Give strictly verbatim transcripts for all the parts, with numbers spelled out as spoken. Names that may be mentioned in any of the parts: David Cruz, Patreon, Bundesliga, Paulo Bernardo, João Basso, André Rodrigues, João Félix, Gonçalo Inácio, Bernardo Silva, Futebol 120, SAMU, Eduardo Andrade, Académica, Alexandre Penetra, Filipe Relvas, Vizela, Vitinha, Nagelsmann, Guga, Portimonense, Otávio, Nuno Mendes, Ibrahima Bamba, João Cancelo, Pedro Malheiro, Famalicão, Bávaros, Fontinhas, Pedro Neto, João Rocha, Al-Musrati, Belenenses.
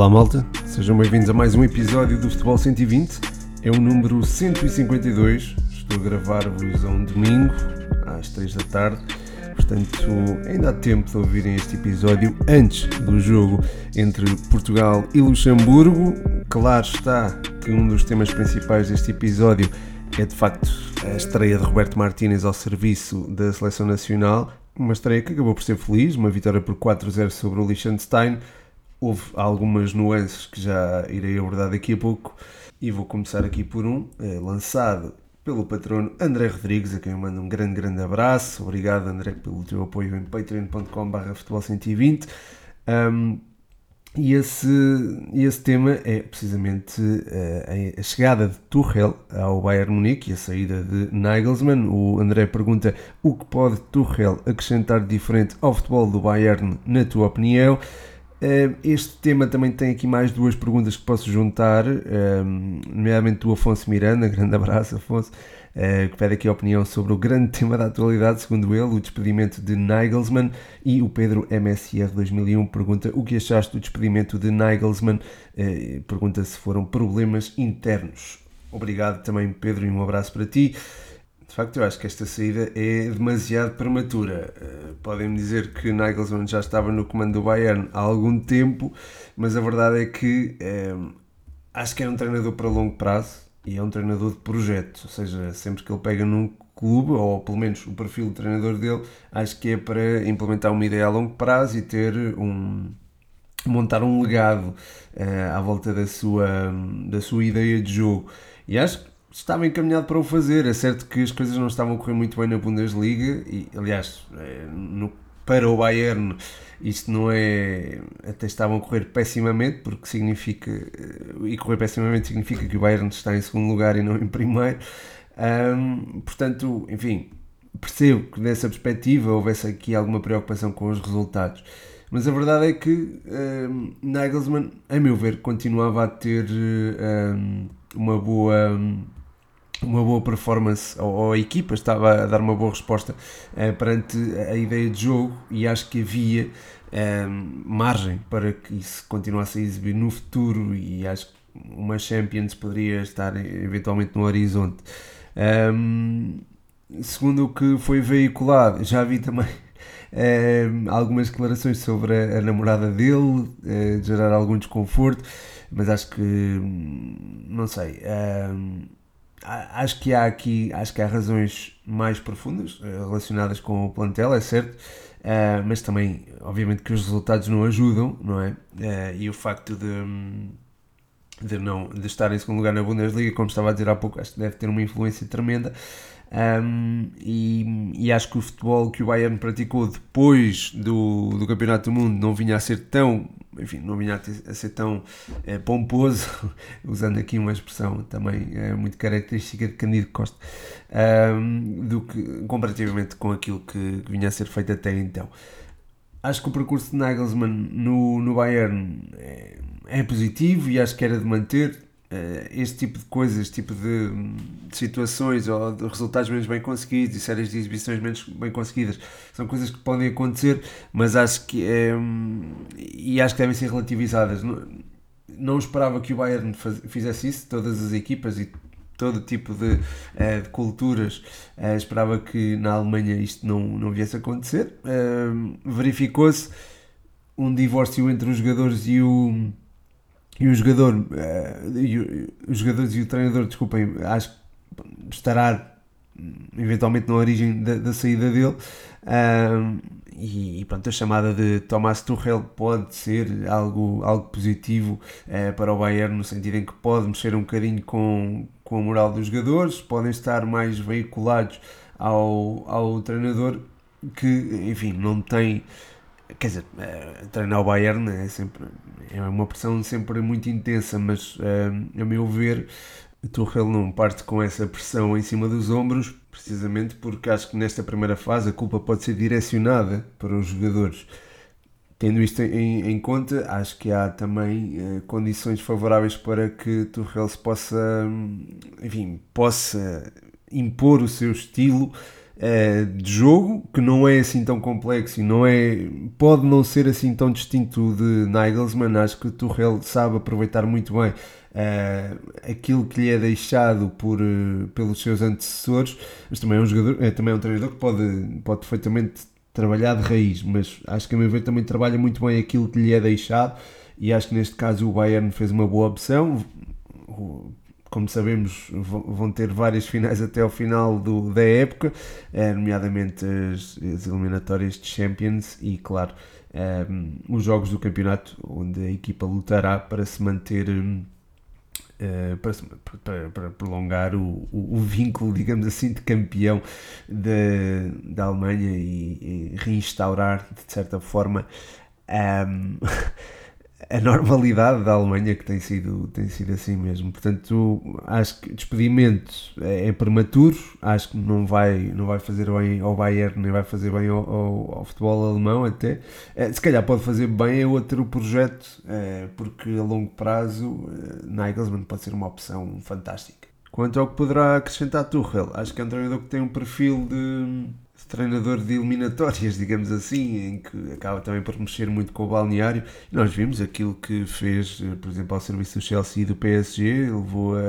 Olá malta, sejam bem-vindos a mais um episódio do Futebol cento e vinte, é o número cento e cinquenta e dois, estou a gravar-vos a um domingo, às três da tarde, portanto ainda há tempo de ouvirem este episódio antes do jogo entre Portugal e Luxemburgo. Claro está que um dos temas principais deste episódio é de facto a estreia de Roberto Martínez ao serviço da Seleção Nacional, uma estreia que acabou por ser feliz, uma vitória por quatro a zero sobre o Liechtenstein. Houve algumas nuances que já irei abordar daqui a pouco e vou começar aqui por um, é, lançado pelo patrono André Rodrigues, a quem eu mando um grande, grande abraço. Obrigado André pelo teu apoio em patreon ponto com barra futebol cento e vinte. Um, e esse, esse tema é precisamente a, a chegada de Tuchel ao Bayern Munique e a saída de Nagelsmann. O André pergunta o que pode Tuchel acrescentar de diferente ao futebol do Bayern, na tua opinião. Este tema também tem aqui mais duas perguntas que posso juntar, nomeadamente do Afonso Miranda, grande abraço Afonso, que pede aqui a opinião sobre o grande tema da atualidade, segundo ele, o despedimento de Nagelsmann, e o Pedro M S R dois mil e um pergunta o que achaste do despedimento de Nagelsmann, pergunta se foram problemas internos. Obrigado também Pedro e um abraço para ti. De facto, eu acho que esta saída é demasiado prematura. Uh, Podem-me dizer que Nagelsmann já estava no comando do Bayern há algum tempo, mas a verdade é que um, acho que é um treinador para longo prazo e é um treinador de projeto. Ou seja, sempre que ele pega num clube, ou pelo menos o perfil do treinador dele, acho que é para implementar uma ideia a longo prazo e ter um... montar um legado uh, à volta da sua, da sua ideia de jogo. E acho que estava encaminhado para o fazer. É certo que as coisas não estavam a correr muito bem na Bundesliga e, aliás, no, para o Bayern isto não é... até estavam a correr pessimamente, porque significa... e correr pessimamente significa que o Bayern está em segundo lugar e não em primeiro. Um, portanto, enfim, percebo que nessa perspectiva houvesse aqui alguma preocupação com os resultados. Mas a verdade é que um, Nagelsmann, a meu ver, continuava a ter um, uma boa... uma boa performance, ou a equipa estava a dar uma boa resposta eh, perante a ideia de jogo, e acho que havia eh, margem para que isso continuasse a exibir no futuro, e acho que uma Champions poderia estar eventualmente no horizonte. Um, segundo o que foi veiculado, já vi também eh, algumas declarações sobre a, a namorada dele, eh, de gerar algum desconforto, mas acho que, não sei... Um, Acho que há aqui, acho que há razões mais profundas relacionadas com o plantel, é certo, uh, mas também, obviamente, que os resultados não ajudam, não é? Uh, e o facto de, de, não, de estar em segundo lugar na Bundesliga, como estava a dizer há pouco, acho que deve ter uma influência tremenda. Um, e, e acho que o futebol que o Bayern praticou depois do, do Campeonato do Mundo não vinha a ser tão, enfim, não vinha a ser tão é, pomposo, usando aqui uma expressão também é, muito característica de Candido Costa, um, do que, comparativamente com aquilo que, que vinha a ser feito até então. Acho que o percurso de Nagelsmann no, no Bayern é, é positivo e acho que era de manter. Este tipo de coisas, este tipo de, de situações, ou de resultados menos bem conseguidos e séries de exibições menos bem conseguidas, são coisas que podem acontecer, mas acho que é, e acho que devem ser relativizadas. Não, não esperava que o Bayern faz, fizesse isso. Todas as equipas e todo tipo de, de culturas, esperava que na Alemanha isto não, não viesse a acontecer. Verificou-se um divórcio entre os jogadores e o E o jogador, uh, e o, os jogadores e o treinador, desculpem, acho que estará eventualmente na origem da, da saída dele. Uh, e, e pronto, a chamada de Thomas Tuchel pode ser algo, algo positivo uh, para o Bayern, no sentido em que pode mexer um bocadinho com, com a moral dos jogadores, podem estar mais veiculados ao, ao treinador que, enfim, não tem... Quer dizer, treinar o Bayern é, sempre, é uma pressão sempre muito intensa, mas a meu ver, o Tuchel não parte com essa pressão em cima dos ombros, precisamente porque acho que nesta primeira fase a culpa pode ser direcionada para os jogadores. Tendo isto em, em conta, acho que há também uh, condições favoráveis para que Tuchel se possa, enfim, possa impor o seu estilo uh, de jogo, que não é assim tão complexo e não é, pode não ser assim tão distinto de Nagelsmann. Acho que Tuchel sabe aproveitar muito bem uh, aquilo que lhe é deixado por, uh, pelos seus antecessores, mas também é um jogador, é, também é um treinador que pode, pode perfeitamente trabalhar de raiz, mas acho que a meu ver também trabalha muito bem aquilo que lhe é deixado, e acho que neste caso o Bayern fez uma boa opção. Como sabemos, vão ter várias finais até ao final do, da época, nomeadamente as, as eliminatórias de Champions e, claro, um, os jogos do campeonato, onde a equipa lutará para se manter, um, para, para, para prolongar o, o, o vínculo, digamos assim, de campeão de, da Alemanha e, e reinstaurar, de certa forma, um, a normalidade da Alemanha, que tem sido, tem sido assim mesmo. Portanto, acho que despedimento é, é prematuro, acho que não vai, não vai fazer bem ao Bayern, nem vai fazer bem ao, ao, ao futebol alemão até. É, se calhar pode fazer bem a outro projeto, é, porque a longo prazo é, Nagelsmann pode ser uma opção fantástica. Quanto ao que poderá acrescentar Tuchel, acho que é um treinador que tem um perfil de... treinador de eliminatórias, digamos assim, em que acaba também por mexer muito com o balneário. Nós vimos aquilo que fez, por exemplo, ao serviço do Chelsea e do P S G, levou a,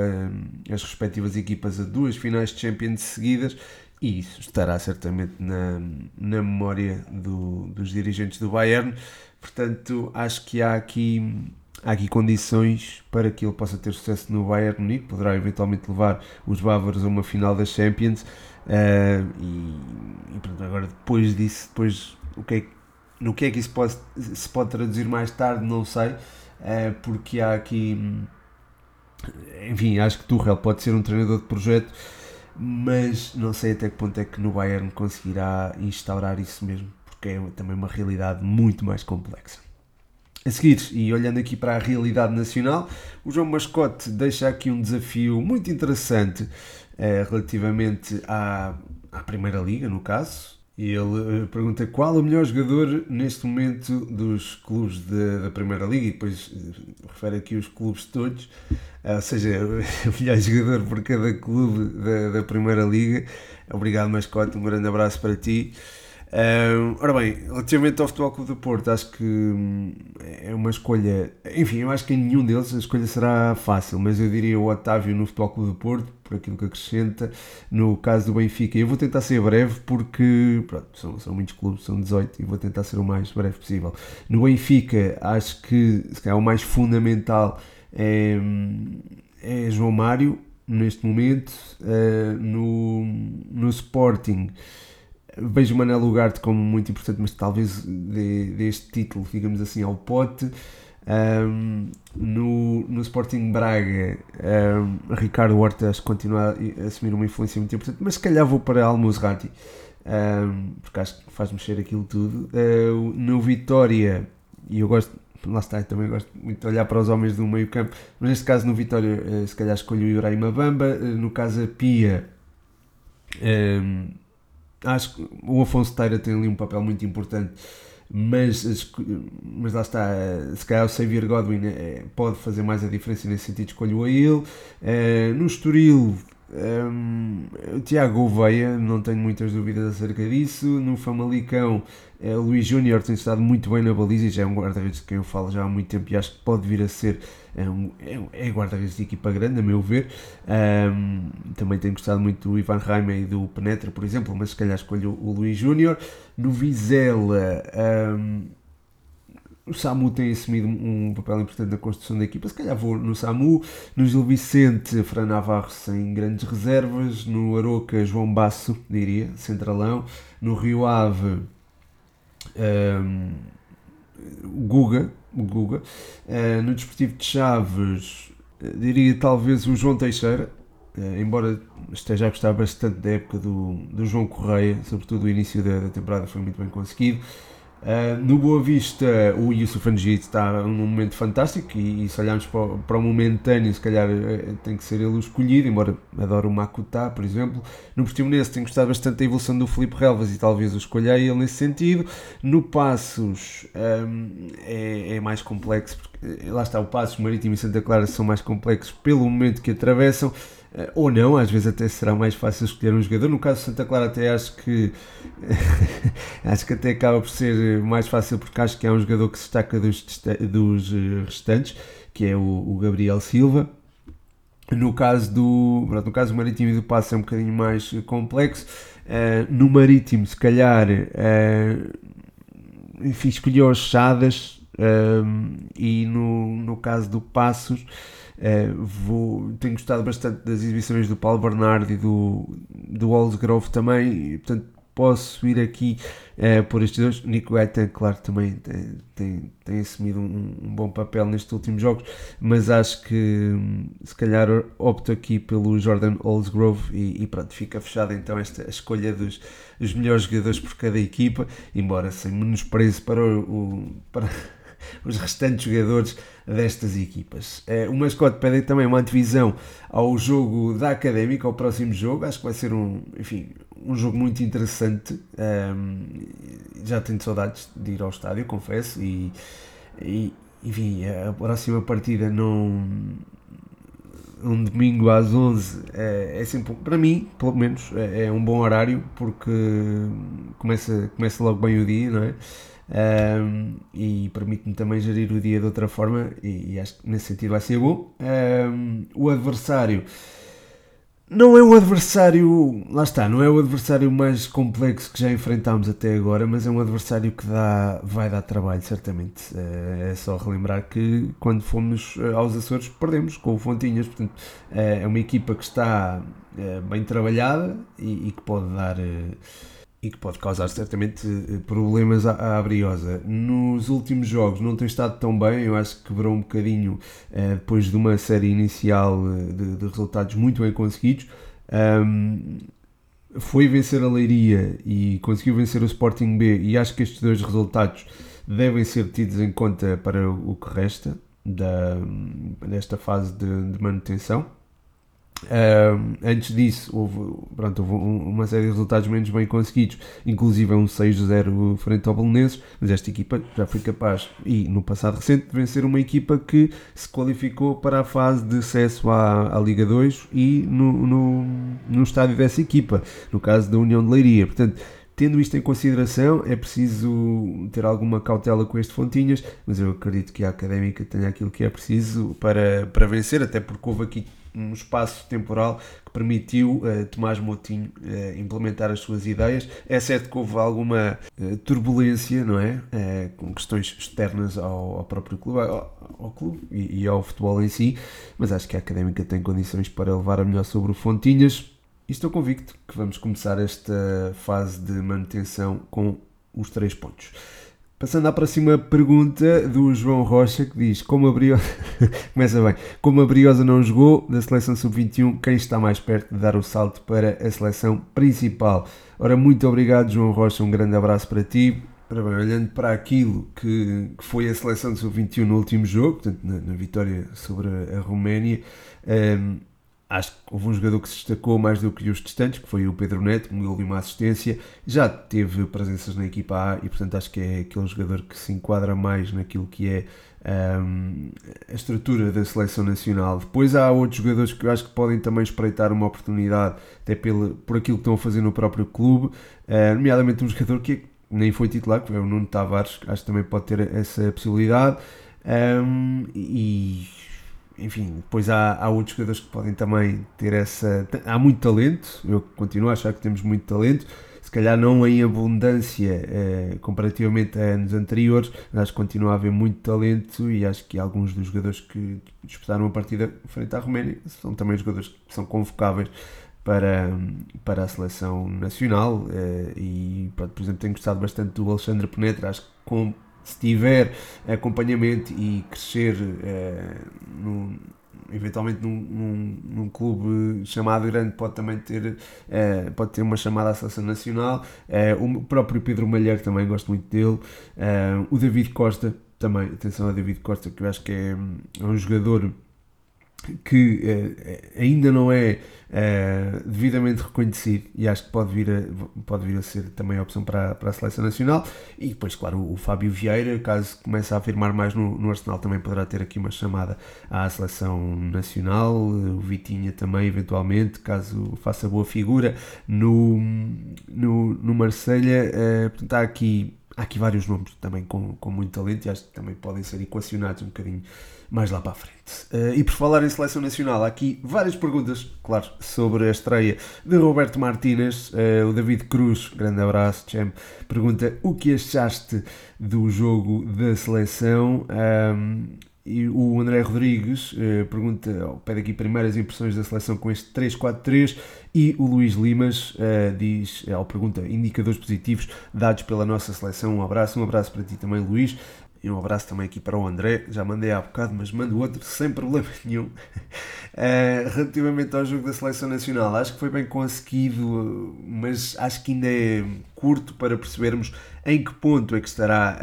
as respectivas equipas a duas finais de Champions seguidas, e isso estará certamente na, na memória do, dos dirigentes do Bayern. Portanto, acho que há aqui... Há aqui condições para que ele possa ter sucesso no Bayern Munique, poderá eventualmente levar os Bávaros a uma final da Champions, uh, e, e pronto, agora depois disso, depois, o que é, no que é que isso pode, se pode traduzir mais tarde, não sei, uh, porque há aqui, enfim, acho que Tuchel pode ser um treinador de projeto, mas não sei até que ponto é que no Bayern conseguirá instaurar isso mesmo, porque é também uma realidade muito mais complexa. A seguir, e olhando aqui para a realidade nacional, o João Mascote deixa aqui um desafio muito interessante eh, relativamente à, à Primeira Liga, no caso. E ele eh, pergunta qual o melhor jogador neste momento dos clubes de, da Primeira Liga, e depois eh, refere aqui os clubes todos, ah, ou seja, o melhor jogador por cada clube da, da Primeira Liga. Obrigado, Mascote, um grande abraço para ti. Uh, ora bem, relativamente ao Futebol Clube do Porto, acho que hum, é uma escolha, enfim, eu acho que em nenhum deles a escolha será fácil, mas eu diria o Otávio no Futebol Clube do Porto, por aquilo que acrescenta. No caso do Benfica, eu vou tentar ser breve, porque pronto, são, são muitos clubes, são dezoito, e vou tentar ser o mais breve possível. No Benfica, acho que se calhar o mais fundamental é, é João Mário, neste momento. uh, no, no Sporting, vejo o Manel Ugarte como muito importante, mas talvez deste título, digamos assim, ao Pote. Um, no, no Sporting Braga, um, Ricardo Horta, acho que continua a assumir uma influência muito importante, mas se calhar vou para Al-Musrati, um, porque acho que faz mexer aquilo tudo. Uh, no Vitória, e eu gosto, lá está, eu também gosto muito de olhar para os homens do meio campo, mas neste caso no Vitória, uh, se calhar escolho o Ibrahima Bamba. Uh, no caso a Pia, um, acho que o Afonso Teira tem ali um papel muito importante, mas, mas lá está, se calhar o Xavier Godwin é, pode fazer mais a diferença nesse sentido, escolho a ele. É, no Estoril, é, o Tiago Gouveia, não tenho muitas dúvidas acerca disso. No Famalicão, é, o Luís Júnior tem estado muito bem na baliza, e já é um guarda-redes de quem eu falo já há muito tempo, e acho que pode vir a ser, é, um, é, é guarda-redes de equipa grande, a meu ver. Um, também tenho gostado muito do Ivan Raima e do Penetra, por exemplo, mas se calhar escolho o Luís Júnior. No Vizela, um, o SAMU tem assumido um papel importante na construção da equipa, se calhar vou no SAMU. No Gil Vicente, Fran Navarro sem grandes reservas. No Aroca, João Basso, diria, centralão. No Rio Ave, um, Guga, Guga. Uh, no Desportivo de Chaves, uh, diria talvez o João Teixeira, uh, embora esteja a gostar bastante da época do, do João Correia, sobretudo o início da, da temporada foi muito bem conseguido. Uh, no Boa Vista, o Yusuf Anjid está num momento fantástico, e, e se olharmos para o, para o momentâneo, se calhar uh, tem que ser ele o escolhido, embora adoro o Makutá, por exemplo. No Portimonense tenho gostado bastante da evolução do Filipe Relvas, e talvez o escolha ele nesse sentido. No Passos, um, é, é mais complexo, porque lá está, o Passos, Marítimo e Santa Clara são mais complexos pelo momento que atravessam. ou não, às vezes até será mais fácil escolher um jogador. No caso de Santa Clara até acho que acho que até acaba por ser mais fácil, porque acho que é um jogador que se destaca dos, dos restantes, que é o, o Gabriel Silva. No caso do, no caso do Marítimo e do Passo é um bocadinho mais complexo. Uh, no Marítimo, se calhar, uh, enfim, escolheu as Chadas, uh, e no, no caso do Passos, uh, vou, tenho gostado bastante das exibições do Paulo Bernardo e do, do Holzgrove também, e, portanto, posso ir aqui uh, por estes dois. Nico Gaetan, claro, também tem, tem, tem assumido um, um bom papel nestes últimos jogos, mas acho que se calhar opto aqui pelo Jordan Holzgrove e, e pronto, fica fechada então esta a escolha dos os melhores jogadores por cada equipa, embora sem menosprezo para o... o para... os restantes jogadores destas equipas. O Mascote pede também uma antevisão ao jogo da Académica, ao próximo jogo. Acho que vai ser um, enfim, um jogo muito interessante. Já tenho saudades de ir ao estádio, confesso, e, e enfim, a próxima partida não... um domingo às onze é, é sempre, para mim, pelo menos, é, é um bom horário, porque começa, começa logo bem o dia, não é? Um, e permite-me também gerir o dia de outra forma, e, e acho que nesse sentido vai ser bom. Um, o adversário não é um adversário, lá está, não é o adversário mais complexo que já enfrentámos até agora, mas é um adversário que dá, vai dar trabalho, certamente. É só relembrar que quando fomos aos Açores perdemos com o Fontinhas, portanto é uma equipa que está bem trabalhada e, e que pode dar... e que pode causar certamente problemas à Abriosa. Nos últimos jogos não tem estado tão bem, eu acho que quebrou um bocadinho eh, depois de uma série inicial de, de resultados muito bem conseguidos. Um, foi vencer a Leiria e conseguiu vencer o Sporting B, e acho que estes dois resultados devem ser tidos em conta para o que resta da, desta fase de, de manutenção. Um, antes disso houve, pronto, houve uma série de resultados menos bem conseguidos, inclusive um seis a zero frente ao Belenenses, mas esta equipa já foi capaz, e no passado recente, de vencer uma equipa que se qualificou para a fase de acesso à, à Liga dois e no, no, no estádio dessa equipa, no caso da União de Leiria. Portanto, tendo isto em consideração, é preciso ter alguma cautela com este Fontinhas, mas eu acredito que a Académica tenha aquilo que é preciso para, para vencer, até porque houve aqui um espaço temporal que permitiu uh, Tomás Moutinho uh, implementar as suas ideias. É certo que houve alguma uh, turbulência, não é? Uh, com questões externas ao, ao próprio clube, ao, ao clube e, e ao futebol em si, mas acho que a Académica tem condições para levar a melhor sobre o Fontinhas, e estou convicto que vamos começar esta fase de manutenção com os três pontos. Passando à próxima pergunta do João Rocha, que diz, como a Briosa... Começa bem. Como a Briosa não jogou da seleção sub vinte e um, quem está mais perto de dar o salto para a seleção principal? Ora, muito obrigado, João Rocha, um grande abraço para ti. Ora bem, olhando para aquilo que, que foi a seleção sub vinte e um no último jogo, portanto, na, na vitória sobre a Roménia, um, acho que houve um jogador que se destacou mais do que os distantes, que foi o Pedro Neto, com um gol e uma assistência. Já teve presenças na equipa A e, portanto, acho que é aquele jogador que se enquadra mais naquilo que é um, a estrutura da seleção nacional. Depois há outros jogadores que eu acho que podem também espreitar uma oportunidade, até pelo, por aquilo que estão a fazer no próprio clube, uh, nomeadamente um jogador que nem foi titular, que é o Nuno Tavares, que acho que também pode ter essa possibilidade. Um, e... Enfim, depois há, há outros jogadores que podem também ter essa... Há muito talento, eu continuo a achar que temos muito talento, se calhar não em abundância eh, comparativamente a anos anteriores, mas acho que continua a haver muito talento, e acho que alguns dos jogadores que disputaram a partida frente à Roménia são também jogadores que são convocáveis para, para a seleção nacional, eh, e, pronto, por exemplo, tenho gostado bastante do Alexandre Penetra. Acho que com... se tiver acompanhamento e crescer eh, no, eventualmente num, num, num clube chamado grande, pode também ter, eh, pode ter uma chamada à seleção nacional. Eh, o próprio Pedro Malheiro também, gosto muito dele. Eh, o David Costa também, atenção a David Costa, que eu acho que é, é um jogador que uh, ainda não é uh, devidamente reconhecido, e acho que pode vir a, pode vir a ser também a opção para, para a Seleção Nacional. E depois, claro, o, o Fábio Vieira, caso comece a afirmar mais no, no Arsenal, também poderá ter aqui uma chamada à Seleção Nacional. O Vitinha também, eventualmente, caso faça boa figura no, no, no Marselha. Uh, portanto, há aqui, há aqui vários nomes também com, com muito talento, e acho que também podem ser equacionados um bocadinho mais lá para a frente. Uh, e por falar em Seleção Nacional, há aqui várias perguntas, claro, sobre a estreia de Roberto Martínez. Uh, o David Cruz, grande abraço, champ, pergunta o que achaste do jogo da Seleção. Um, e o André Rodrigues uh, pergunta, oh, pede aqui primeiras impressões da Seleção com este três quatro três. E o Luís Limas uh, diz, uh, pergunta, indicadores positivos dados pela nossa Seleção. Um abraço, um abraço para ti também, Luís. E um abraço também aqui para o André, já mandei há bocado, mas mando outro sem problema nenhum. Uh, relativamente ao jogo da Seleção Nacional, acho que foi bem conseguido, mas acho que ainda é curto para percebermos em que ponto é que estará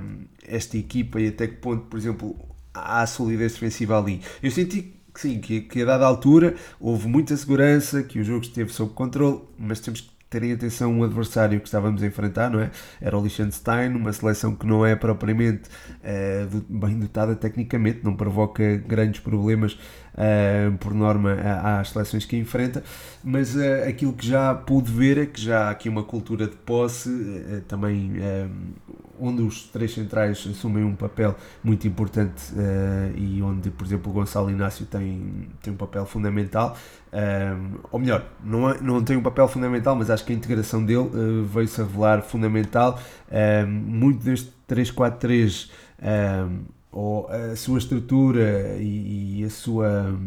uh, esta equipa e até que ponto, por exemplo, há solidez defensiva ali. Eu senti que sim, que, que a dada altura houve muita segurança, que o jogo esteve sob controle, mas temos que terem atenção um adversário que estávamos a enfrentar, não é? Era o Liechtenstein, uma seleção que não é propriamente uh, bem dotada tecnicamente, não provoca grandes problemas uh, por norma às seleções que enfrenta, mas uh, aquilo que já pude ver é que já há aqui uma cultura de posse, uh, também um, onde os três centrais assumem um papel muito importante uh, e onde, por exemplo, o Gonçalo Inácio tem, tem um papel fundamental, uh, ou melhor, não, não tem um papel fundamental, mas acho que a integração dele uh, veio-se a revelar fundamental. Uh, muito deste três quatro três, uh, ou a sua estrutura e, e a sua,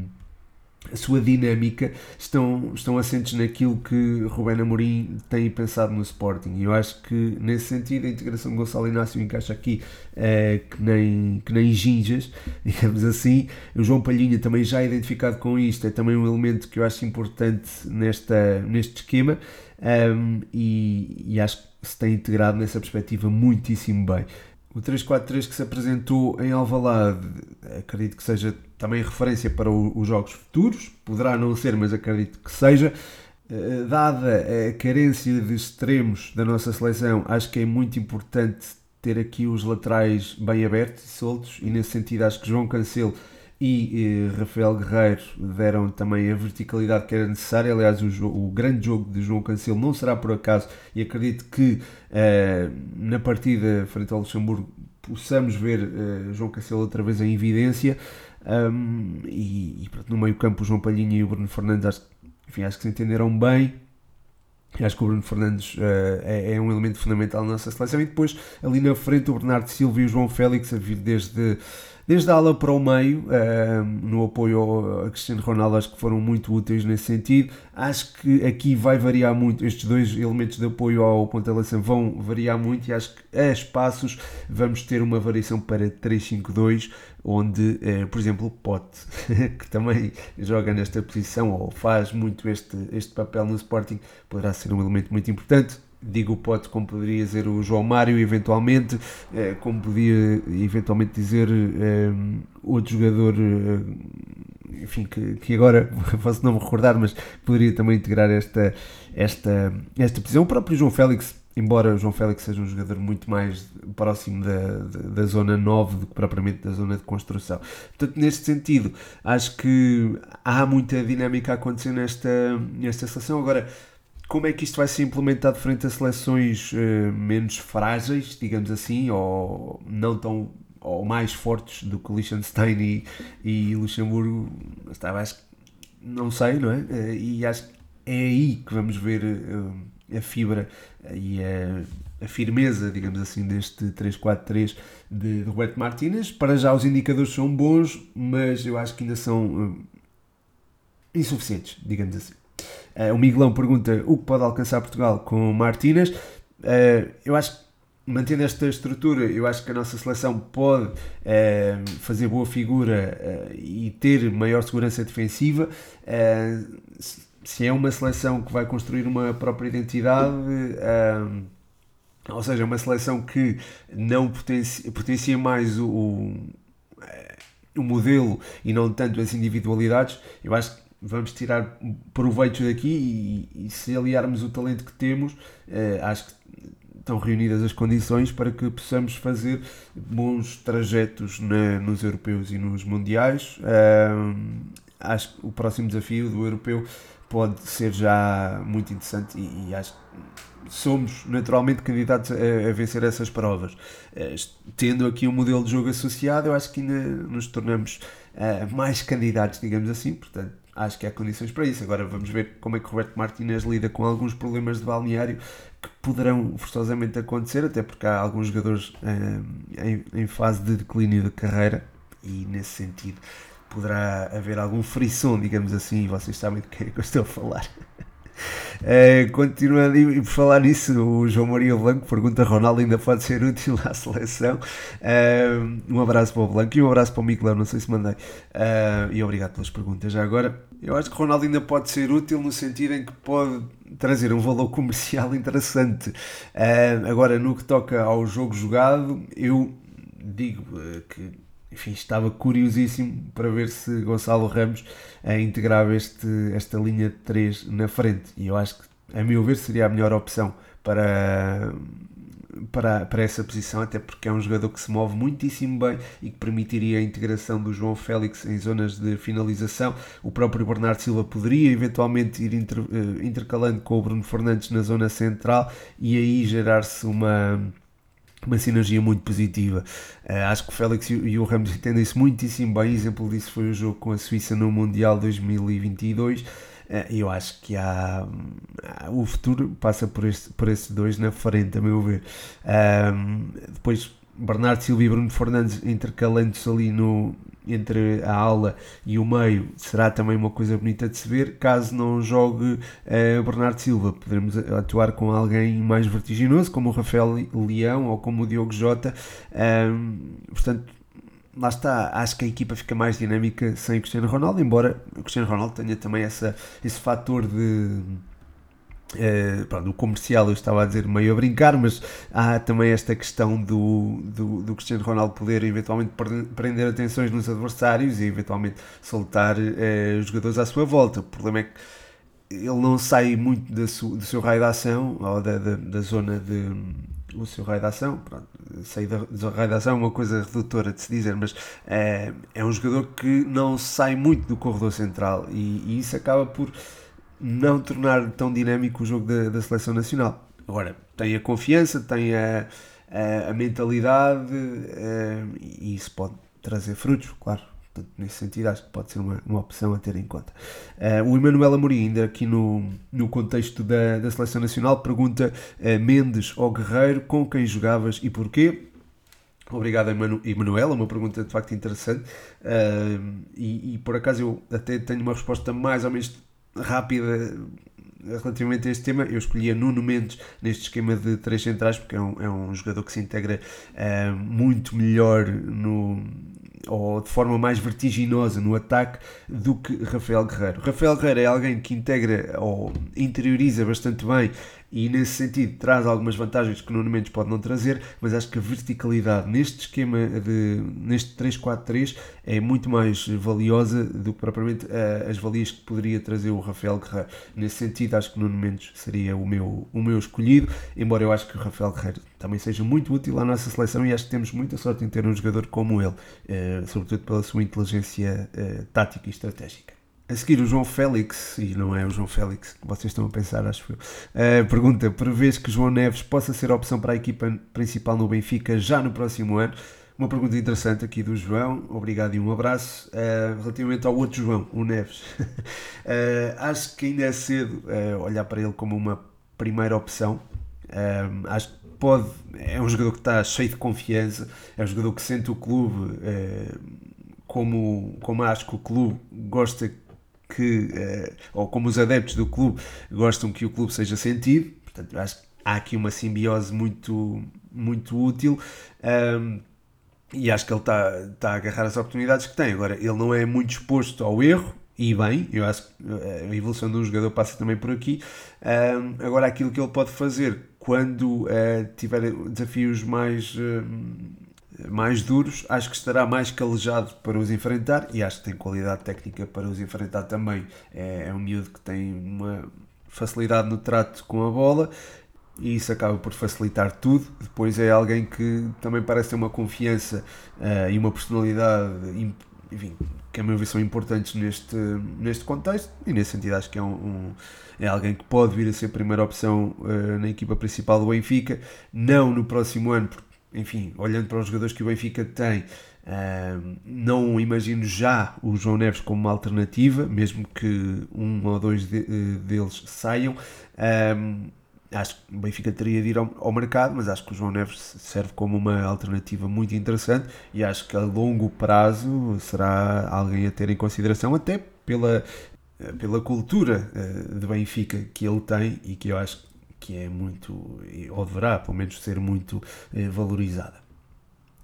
a sua dinâmica estão, estão assentes naquilo que Rubén Amorim tem pensado no Sporting, e eu acho que nesse sentido a integração de Gonçalo Inácio encaixa aqui uh, que, nem, que nem gingas, digamos assim. O João Palhinha também já é identificado com isto, é também um elemento que eu acho importante nesta, neste esquema. Um, e, e acho que se tem integrado nessa perspectiva muitíssimo bem. O três quatro três que se apresentou em Alvalade, acredito que seja também referência para o, os jogos futuros, poderá não ser, mas acredito que seja. Uh, dada a carência de extremos da nossa seleção, acho que é muito importante ter aqui os laterais bem abertos e soltos, e nesse sentido acho que João Cancelo e eh, Rafael Guerreiro deram também a verticalidade que era necessária. Aliás, o, jo- o grande jogo de João Cancelo não será por acaso, e acredito que eh, na partida frente ao Luxemburgo possamos ver eh, João Cancelo outra vez em evidência. Um, e, e pronto, no meio campo o João Palhinha e o Bruno Fernandes acho, enfim, acho que se entenderam bem. Acho que o Bruno Fernandes uh, é, é um elemento fundamental na nossa seleção. E depois, ali na frente, o Bernardo Silva e o João Félix a vir desde, desde a ala para o meio, uh, no apoio ao, a Cristiano Ronaldo, acho que foram muito úteis nesse sentido. Acho que aqui vai variar muito, estes dois elementos de apoio ao ponta de lança vão variar muito, e acho que a espaços vamos ter uma variação para três cinco dois, onde, uh, por exemplo, o Pote, que também joga nesta posição, ou faz muito este, este papel no Sporting, poderá ser um elemento muito importante. Digo o Pote como poderia dizer o João Mário, eventualmente, eh, como podia eventualmente dizer eh, outro jogador, eh, enfim, que, que agora posso não me recordar, mas poderia também integrar esta, esta, esta posição. O próprio João Félix, embora o João Félix seja um jogador muito mais próximo da, da, da zona nove do que propriamente da zona de construção. Portanto, neste sentido, acho que há muita dinâmica a acontecer nesta, nesta seleção. Agora, como é que isto vai ser implementado frente a seleções uh, menos frágeis, digamos assim, ou não tão, ou mais fortes do que Liechtenstein e, e Luxemburgo? Estava, acho que não sei, não é? Uh, e acho que é aí que vamos ver uh, a fibra e a, a firmeza, digamos assim, deste três quatro três de, de Roberto Martínez. Para já os indicadores são bons, mas eu acho que ainda são uh, insuficientes, digamos assim. Uh, o Miguelão pergunta o que pode alcançar Portugal com Martínez. Uh, eu acho que, mantendo esta estrutura, eu acho que a nossa seleção pode uh, fazer boa figura uh, e ter maior segurança defensiva. Uh, se é uma seleção que vai construir uma própria identidade, uh, ou seja, uma seleção que não potencia, potencia mais o... o o modelo e não tanto as individualidades, eu acho que vamos tirar proveito daqui e, e se aliarmos o talento que temos, eh, acho que estão reunidas as condições para que possamos fazer bons trajetos na, nos europeus e nos mundiais. Um, acho que o próximo desafio do europeu pode ser já muito interessante e, e acho que somos naturalmente candidatos a, a vencer essas provas. Tendo aqui um modelo de jogo associado, eu acho que ainda nos tornamos uh, mais candidatos, digamos assim, portanto acho que há condições para isso. Agora vamos ver como é que o Roberto Martínez lida com alguns problemas de balneário que poderão forçosamente acontecer, até porque há alguns jogadores uh, em, em fase de declínio de carreira e nesse sentido poderá haver algum frisson, digamos assim, e vocês sabem de quem é que eu estou a falar. Uh, continuando, e por falar nisso, o João Maria Blanco pergunta: Ronaldo ainda pode ser útil à seleção? Uh, um abraço para o Blanco e um abraço para o Miquelão, não sei se mandei, uh, e obrigado pelas perguntas. Já agora, eu acho que Ronaldo ainda pode ser útil no sentido em que pode trazer um valor comercial interessante. Uh, agora, no que toca ao jogo jogado, eu digo uh, que Enfim, estava curiosíssimo para ver se Gonçalo Ramos integrava este, esta linha de três na frente. E eu acho que, a meu ver, seria a melhor opção para, para, para essa posição, até porque é um jogador que se move muitíssimo bem e que permitiria a integração do João Félix em zonas de finalização. O próprio Bernardo Silva poderia eventualmente ir inter, intercalando com o Bruno Fernandes na zona central e aí gerar-se uma... uma sinergia muito positiva. Uh, acho que o Félix e o Ramos entendem-se muitíssimo bem. Exemplo disso foi o jogo com a Suíça no Mundial dois mil e vinte e dois. Eu acho que há, o futuro passa por, este, por esses dois na frente, a meu ver. Um, depois, Bernardo Silva e Bruno Fernandes intercalando-se ali no, entre a ala e o meio, será também uma coisa bonita de se ver. Caso não jogue uh, Bernardo Silva, poderemos atuar com alguém mais vertiginoso, como o Rafael Leão ou como o Diogo Jota. Um, portanto, lá está, acho que a equipa fica mais dinâmica sem o Cristiano Ronaldo, embora o Cristiano Ronaldo tenha também essa, esse fator de... Uh, pronto, o comercial eu estava a dizer meio a brincar, mas há também esta questão do, do, do Cristiano Ronaldo poder eventualmente prender atenções nos adversários e eventualmente soltar uh, os jogadores à sua volta. O problema é que ele não sai muito da su, do seu raio de ação ou da, da, da zona de... o seu raio de ação, pronto, sair da raio de ação é uma coisa redutora de se dizer, mas é, é um jogador que não sai muito do corredor central e, e isso acaba por não tornar tão dinâmico o jogo da, da seleção nacional. Agora, tem a confiança, tem a, a, a mentalidade é, e isso pode trazer frutos, claro. Portanto, nesse sentido, acho que pode ser uma, uma opção a ter em conta. Uh, o Emanuel Amorim, ainda aqui no, no contexto da, da Seleção Nacional, pergunta uh, Mendes ou Guerreiro, com quem jogavas e porquê? Obrigado, Emanuel, é uma pergunta de facto interessante. Uh, e, e, por acaso, eu até tenho uma resposta mais ou menos rápida relativamente a este tema. Eu escolhi a Nuno Mendes neste esquema de três centrais, porque é um, é um jogador que se integra uh, muito melhor no... ou de forma mais vertiginosa no ataque do que Rafael Guerreiro. Rafael Guerreiro é alguém que integra ou interioriza bastante bem e nesse sentido traz algumas vantagens que o Nuno Mendes pode não trazer, mas acho que a verticalidade neste esquema, de, neste três quatro três, é muito mais valiosa do que propriamente uh, as valias que poderia trazer o Rafael Guerreiro. Nesse sentido, acho que o Nuno Mendes seria o meu, o meu escolhido, embora eu acho que o Rafael Guerreiro também seja muito útil à nossa seleção e acho que temos muita sorte em ter um jogador como ele, uh, sobretudo pela sua inteligência uh, tática e estratégica. A seguir, o João Félix, e não é o João Félix que vocês estão a pensar, acho que eu, uh, pergunta, prevês que João Neves possa ser a opção para a equipa principal no Benfica já no próximo ano? Uma pergunta interessante aqui do João, obrigado e um abraço. Uh, relativamente ao outro João, o Neves, uh, acho que ainda é cedo uh, olhar para ele como uma primeira opção. Um, acho que pode, é um jogador que está cheio de confiança, é um jogador que sente o clube uh, como, como acho que o clube gosta que, uh, ou como os adeptos do clube gostam que o clube seja sentido. Portanto, acho que há aqui uma simbiose muito, muito útil um, e acho que ele está, está a agarrar as oportunidades que tem. Agora, ele não é muito exposto ao erro, e bem, eu acho que a evolução do jogador passa também por aqui. Um, agora, aquilo que ele pode fazer quando uh, tiver desafios mais... Uh, mais duros, acho que estará mais calejado para os enfrentar e acho que tem qualidade técnica para os enfrentar também. É, é um miúdo que tem uma facilidade no trato com a bola e isso acaba por facilitar tudo. Depois é alguém que também parece ter uma confiança uh, e uma personalidade, enfim, que a meu ver são importantes neste, neste contexto e nesse sentido acho que é, um, um, é alguém que pode vir a ser a primeira opção uh, na equipa principal do Benfica, não no próximo ano, porque enfim, olhando para os jogadores que o Benfica tem, não imagino já o João Neves como uma alternativa, mesmo que um ou dois deles saiam. Acho que o Benfica teria de ir ao mercado, mas acho que o João Neves serve como uma alternativa muito interessante e acho que a longo prazo será alguém a ter em consideração, até pela, pela cultura de Benfica que ele tem e que eu acho que que é muito, ou deverá pelo menos ser muito eh, valorizada.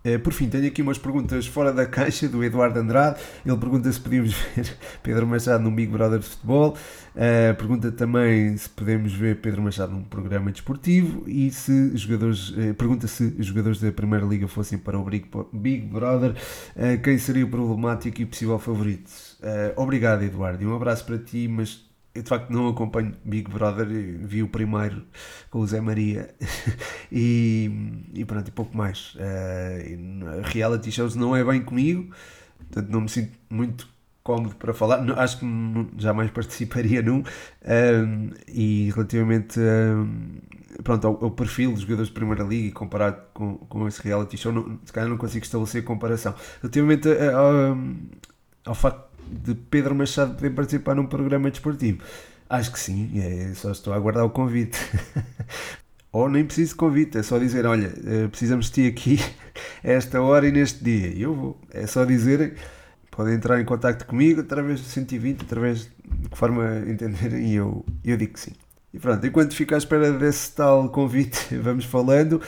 Eh, por fim, tenho aqui umas perguntas fora da caixa do Eduardo Andrade. Ele pergunta se podíamos ver Pedro Machado num Big Brother de futebol, eh, pergunta também se podemos ver Pedro Machado num programa desportivo e se jogadores, eh, pergunta se jogadores da Primeira Liga fossem para o Big Brother, eh, quem seria o problemático e possível favorito. Eh, obrigado, Eduardo, e um abraço para ti, mas eu de facto não acompanho Big Brother, vi o primeiro com o Zé Maria e, e pronto, e pouco mais. Uh, reality shows não é bem comigo, portanto não me sinto muito cómodo para falar, não, acho que jamais participaria num. Uh, e relativamente uh, pronto, ao, ao perfil dos jogadores de Primeira Liga e comparado com, com esse reality show, não, se calhar não consigo estabelecer comparação. Relativamente a, a, ao facto de Pedro Machado poder participar num programa desportivo, acho que sim, é, só estou a aguardar o convite. Ou nem preciso de convite, é só dizer, olha, precisamos de ti aqui a esta hora e neste dia, e eu vou, é só dizer, podem entrar em contacto comigo através do cento e vinte, através de que forma entenderem, e eu, eu digo que sim. E pronto, enquanto fico à espera desse tal convite, vamos falando.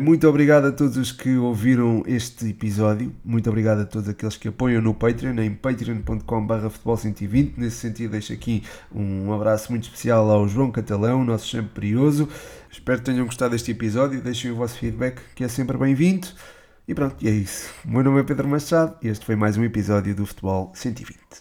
Muito obrigado a todos os que ouviram este episódio. Muito obrigado a todos aqueles que apoiam no Patreon, em patreon ponto com barra futebol cento e vinte. Nesse sentido, deixo aqui um abraço muito especial ao João Catalão, nosso sempre brioso. Espero que tenham gostado deste episódio. Deixem o vosso feedback, que é sempre bem-vindo. E pronto, e é isso. O meu nome é Pedro Machado e este foi mais um episódio do Futebol cento e vinte.